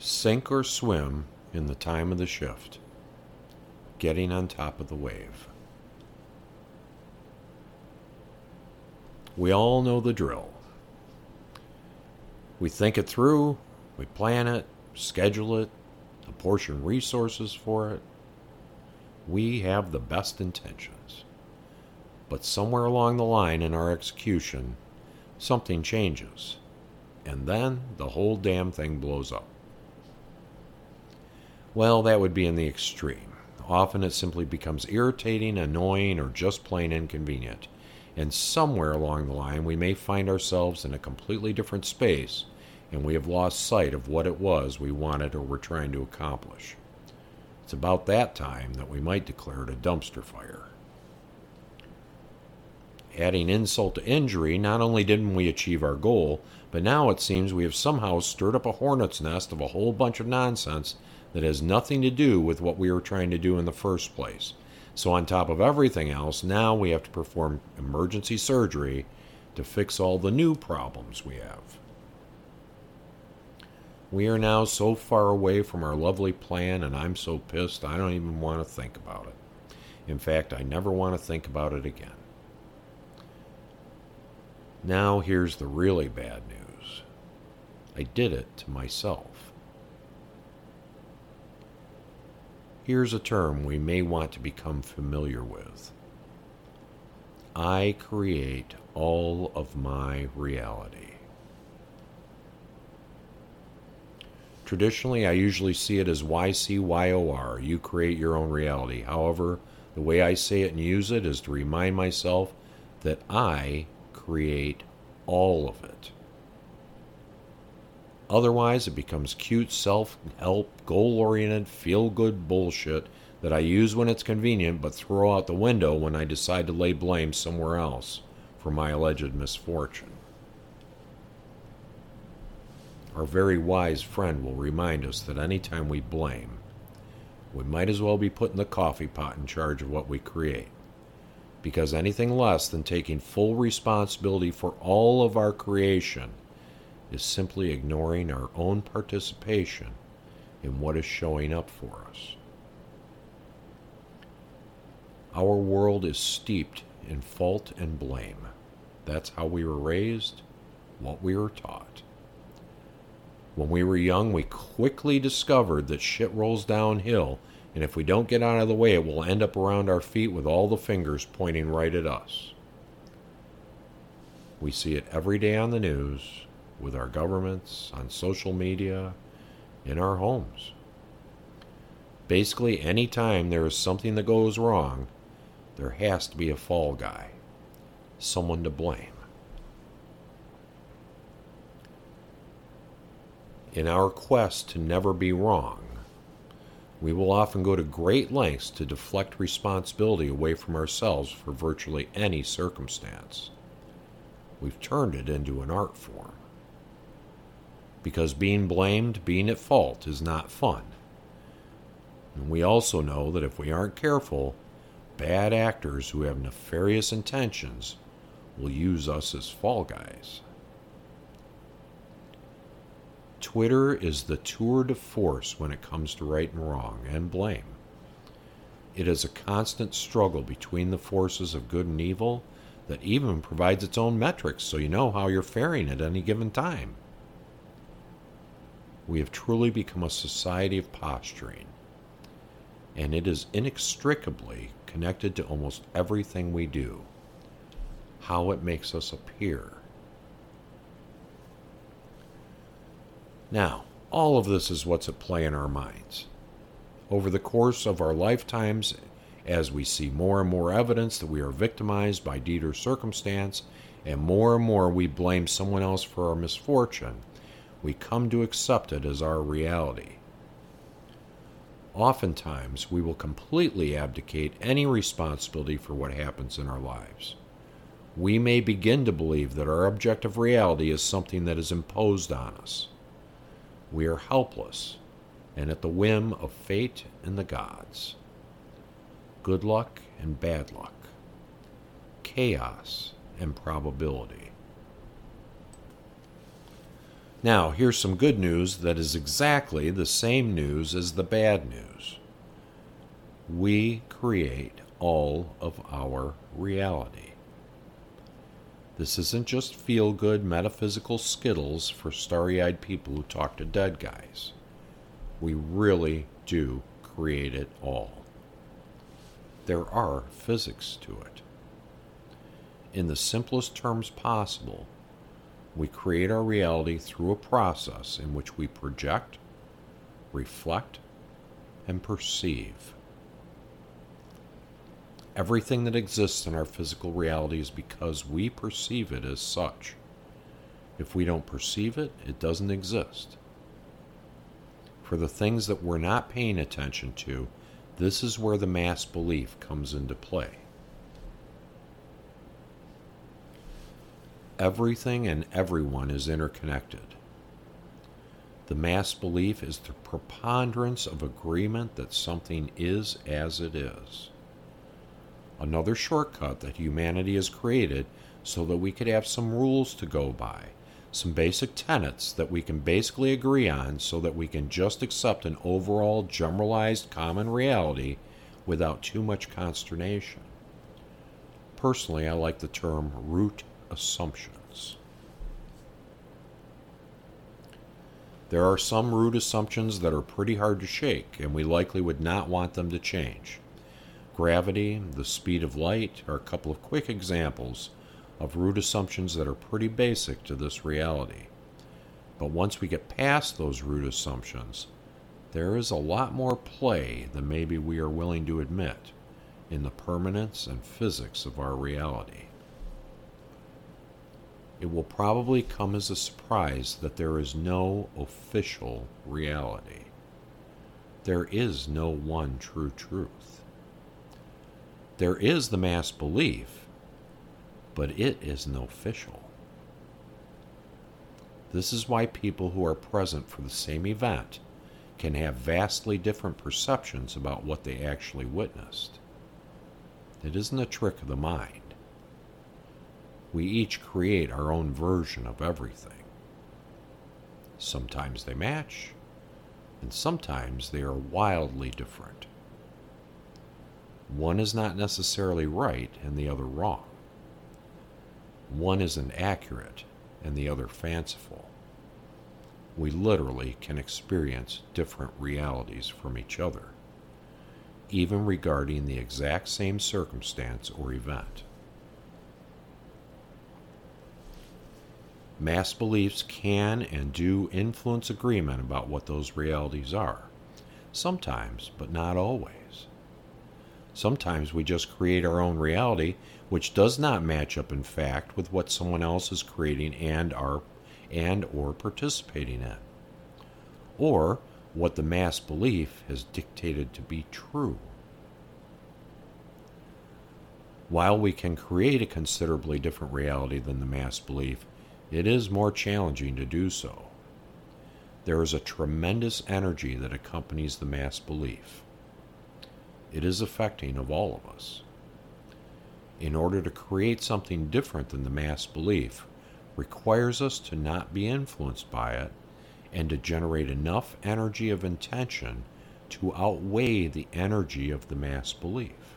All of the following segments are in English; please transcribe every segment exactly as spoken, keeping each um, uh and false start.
Sink or swim in the time of the shift. Getting on top of the wave. We all know the drill. We think it through, we plan it, schedule it, apportion resources for it. We have the best intentions. But somewhere along the line in our execution, something changes, and then the whole damn thing blows up. Well, that would be in the extreme. Often it simply becomes irritating, annoying, or just plain inconvenient. And somewhere along the line, we may find ourselves in a completely different space, and we have lost sight of what it was we wanted or were trying to accomplish. It's about that time that we might declare it a dumpster fire. Adding insult to injury, not only didn't we achieve our goal, but now it seems we have somehow stirred up a hornet's nest of a whole bunch of nonsense that has nothing to do with what we were trying to do in the first place. So on top of everything else, now we have to perform emergency surgery to fix all the new problems we have. We are now so far away from our lovely plan, and I'm so pissed I don't even want to think about it. In fact, I never want to think about it again. Now here's the really bad news. I did it to myself. Here's a term we may want to become familiar with. I create all of my reality. Traditionally, I usually see it as Y C Y O R, you create your own reality. However, the way I say it and use it is to remind myself that I create all of it. Otherwise, it becomes cute self-help, goal-oriented, feel-good bullshit that I use when it's convenient but throw out the window when I decide to lay blame somewhere else for my alleged misfortune. Our very wise friend will remind us that any time we blame, we might as well be putting the coffee pot in charge of what we create, because anything less than taking full responsibility for all of our creation is simply ignoring our own participation in what is showing up for us. Our world is steeped in fault and blame. That's how we were raised, what we were taught. When we were young, we quickly discovered that shit rolls downhill, and if we don't get out of the way, it will end up around our feet with all the fingers pointing right at us. We see it every day on the news, with our governments, on social media, in our homes. Basically, any time there is something that goes wrong, there has to be a fall guy, someone to blame. In our quest to never be wrong, we will often go to great lengths to deflect responsibility away from ourselves for virtually any circumstance. We've turned it into an art form. Because being blamed, being at fault, is not fun. And we also know that if we aren't careful, bad actors who have nefarious intentions will use us as fall guys. Twitter is the tour de force when it comes to right and wrong and blame. It is a constant struggle between the forces of good and evil that even provides its own metrics so you know how you're faring at any given time. We have truly become a society of posturing, and it is inextricably connected to almost everything we do, how it makes us appear. Now, all of this is what's at play in our minds. Over the course of our lifetimes, as we see more and more evidence that we are victimized by deed or circumstance, and more and more we blame someone else for our misfortune, we come to accept it as our reality. Oftentimes, we will completely abdicate any responsibility for what happens in our lives. We may begin to believe that our objective reality is something that is imposed on us. We are helpless and at the whim of fate and the gods. Good luck and bad luck. Chaos and probability. Now, here's some good news that is exactly the same news as the bad news. We create all of our reality. This isn't just feel-good metaphysical skittles for starry-eyed people who talk to dead guys. We really do create it all. There are physics to it. In the simplest terms possible, we create our reality through a process in which we project, reflect, and perceive. Everything that exists in our physical reality is because we perceive it as such. If we don't perceive it, it doesn't exist. For the things that we're not paying attention to, this is where the mass belief comes into play. Everything and everyone is interconnected. The mass belief is the preponderance of agreement that something is as it is. Another shortcut that humanity has created so that we could have some rules to go by, some basic tenets that we can basically agree on so that we can just accept an overall generalized common reality without too much consternation. Personally, I like the term root assumptions. There are some root assumptions that are pretty hard to shake, and we likely would not want them to change. Gravity, the speed of light, are a couple of quick examples of root assumptions that are pretty basic to this reality. But once we get past those root assumptions, there is a lot more play than maybe we are willing to admit in the permanence and physics of our reality. It will probably come as a surprise that there is no official reality. There is no one true truth. There is the mass belief, but it is no official. This is why people who are present for the same event can have vastly different perceptions about what they actually witnessed. It isn't a trick of the mind. We each create our own version of everything. Sometimes they match, and sometimes they are wildly different. One is not necessarily right and the other wrong. One is inaccurate and the other fanciful. We literally can experience different realities from each other, even regarding the exact same circumstance or event. Mass beliefs can and do influence agreement about what those realities are. Sometimes, but not always. Sometimes we just create our own reality, which does not match up in fact with what someone else is creating and are, and or participating in, or what the mass belief has dictated to be true. While we can create a considerably different reality than the mass belief, it is more challenging to do so. There is a tremendous energy that accompanies the mass belief. It is affecting of all of us. In order to create something different than the mass belief requires us to not be influenced by it and to generate enough energy of intention to outweigh the energy of the mass belief.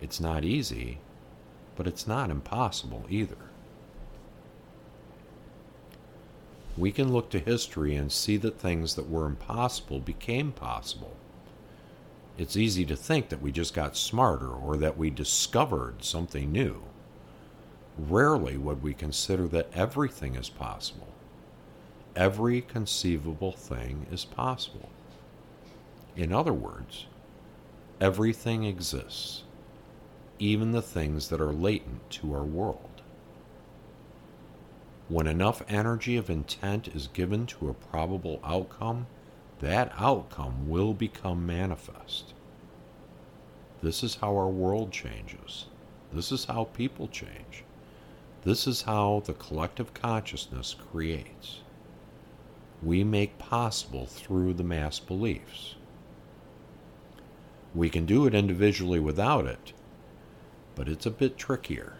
It's not easy, but it's not impossible either. We can look to history and see that things that were impossible became possible. It's easy to think that we just got smarter or that we discovered something new. Rarely would we consider that everything is possible. Every conceivable thing is possible. In other words, everything exists, even the things that are latent to our world. When enough energy of intent is given to a probable outcome, that outcome will become manifest. This is how our world changes. This is how people change. This is how the collective consciousness creates. We make possible through the mass beliefs. We can do it individually without it, but it's a bit trickier.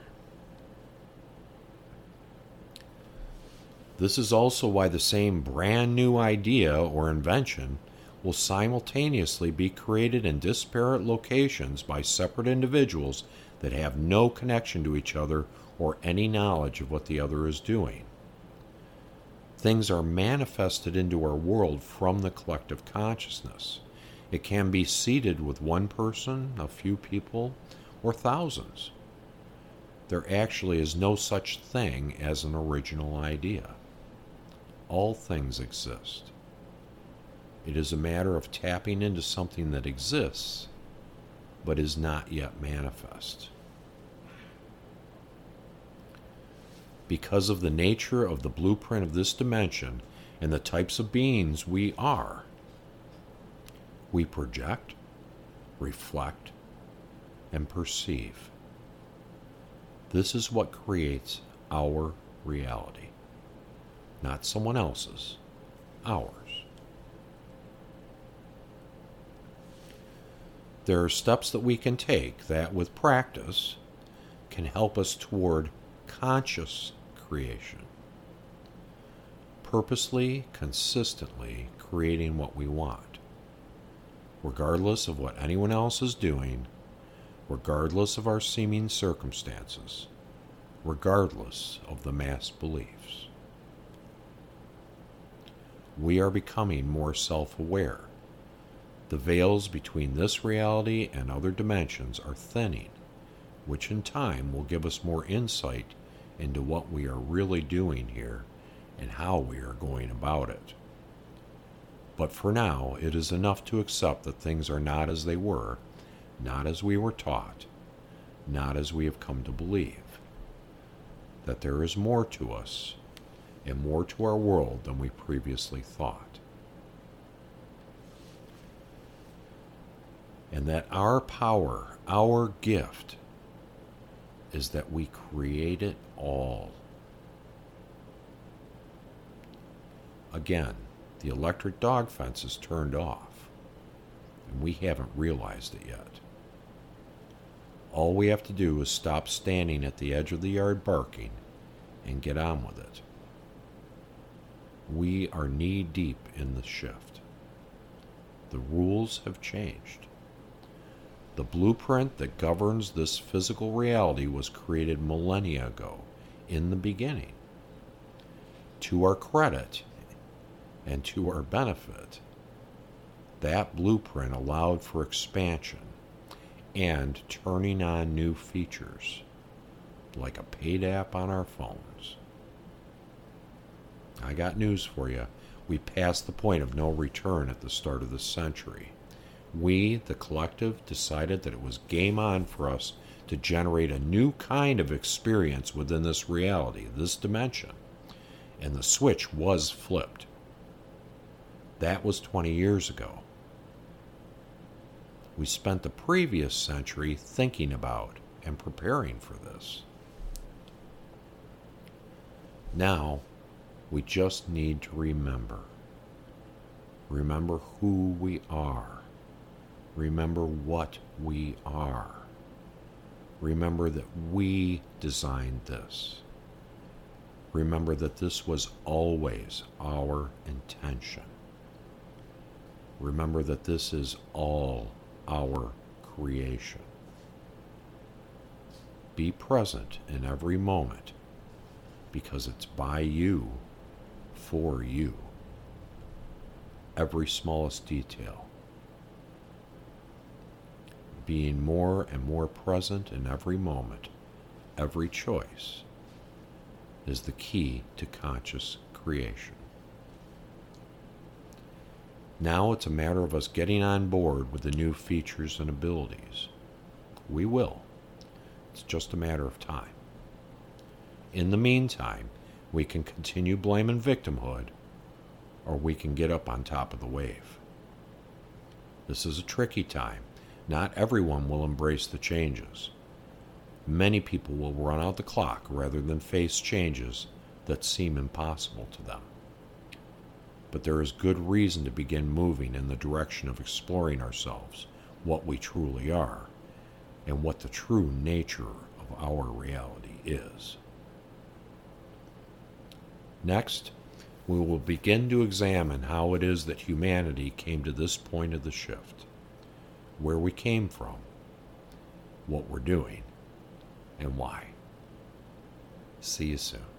This is also why the same brand new idea or invention will simultaneously be created in disparate locations by separate individuals that have no connection to each other or any knowledge of what the other is doing. Things are manifested into our world from the collective consciousness. It can be seeded with one person, a few people, or thousands. There actually is no such thing as an original idea. All things exist. It is a matter of tapping into something that exists, but is not yet manifest. Because of the nature of the blueprint of this dimension and the types of beings we are, we project, reflect, and perceive. This is what creates our reality. Not someone else's, ours. There are steps that we can take that, with practice, can help us toward conscious creation. Purposely, consistently creating what we want, regardless of what anyone else is doing, regardless of our seeming circumstances, regardless of the mass beliefs. We are becoming more self-aware. The veils between this reality and other dimensions are thinning, which in time will give us more insight into what we are really doing here and how we are going about it. But for now, it is enough to accept that things are not as they were, not as we were taught, not as we have come to believe. That there is more to us and more to our world than we previously thought. And that our power, our gift, is that we create it all. Again, the electric dog fence is turned off, and we haven't realized it yet. All we have to do is stop standing at the edge of the yard barking and get on with it. We are knee-deep in the shift. The rules have changed. The blueprint that governs this physical reality was created millennia ago, in the beginning. To our credit and to our benefit, that blueprint allowed for expansion and turning on new features, like a paid app on our phones. I got news for you. We passed the point of no return at the start of this century. We, the collective, decided that it was game on for us to generate a new kind of experience within this reality, this dimension. And the switch was flipped. That was twenty years ago. We spent the previous century thinking about and preparing for this. Now, we just need to remember. Remember who we are. Remember what we are. Remember that we designed this. Remember that this was always our intention. Remember that this is all our creation. Be present in every moment, because it's by you, for you. Every smallest detail. Being more and more present in every moment, every choice, is the key to conscious creation. Now it's a matter of us getting on board with the new features and abilities. We will. It's just a matter of time. In the meantime, we can continue blaming victimhood, or we can get up on top of the wave. This is a tricky time. Not everyone will embrace the changes. Many people will run out the clock rather than face changes that seem impossible to them. But there is good reason to begin moving in the direction of exploring ourselves, what we truly are, and what the true nature of our reality is. Next, we will begin to examine how it is that humanity came to this point of the shift, where we came from, what we're doing, and why. See you soon.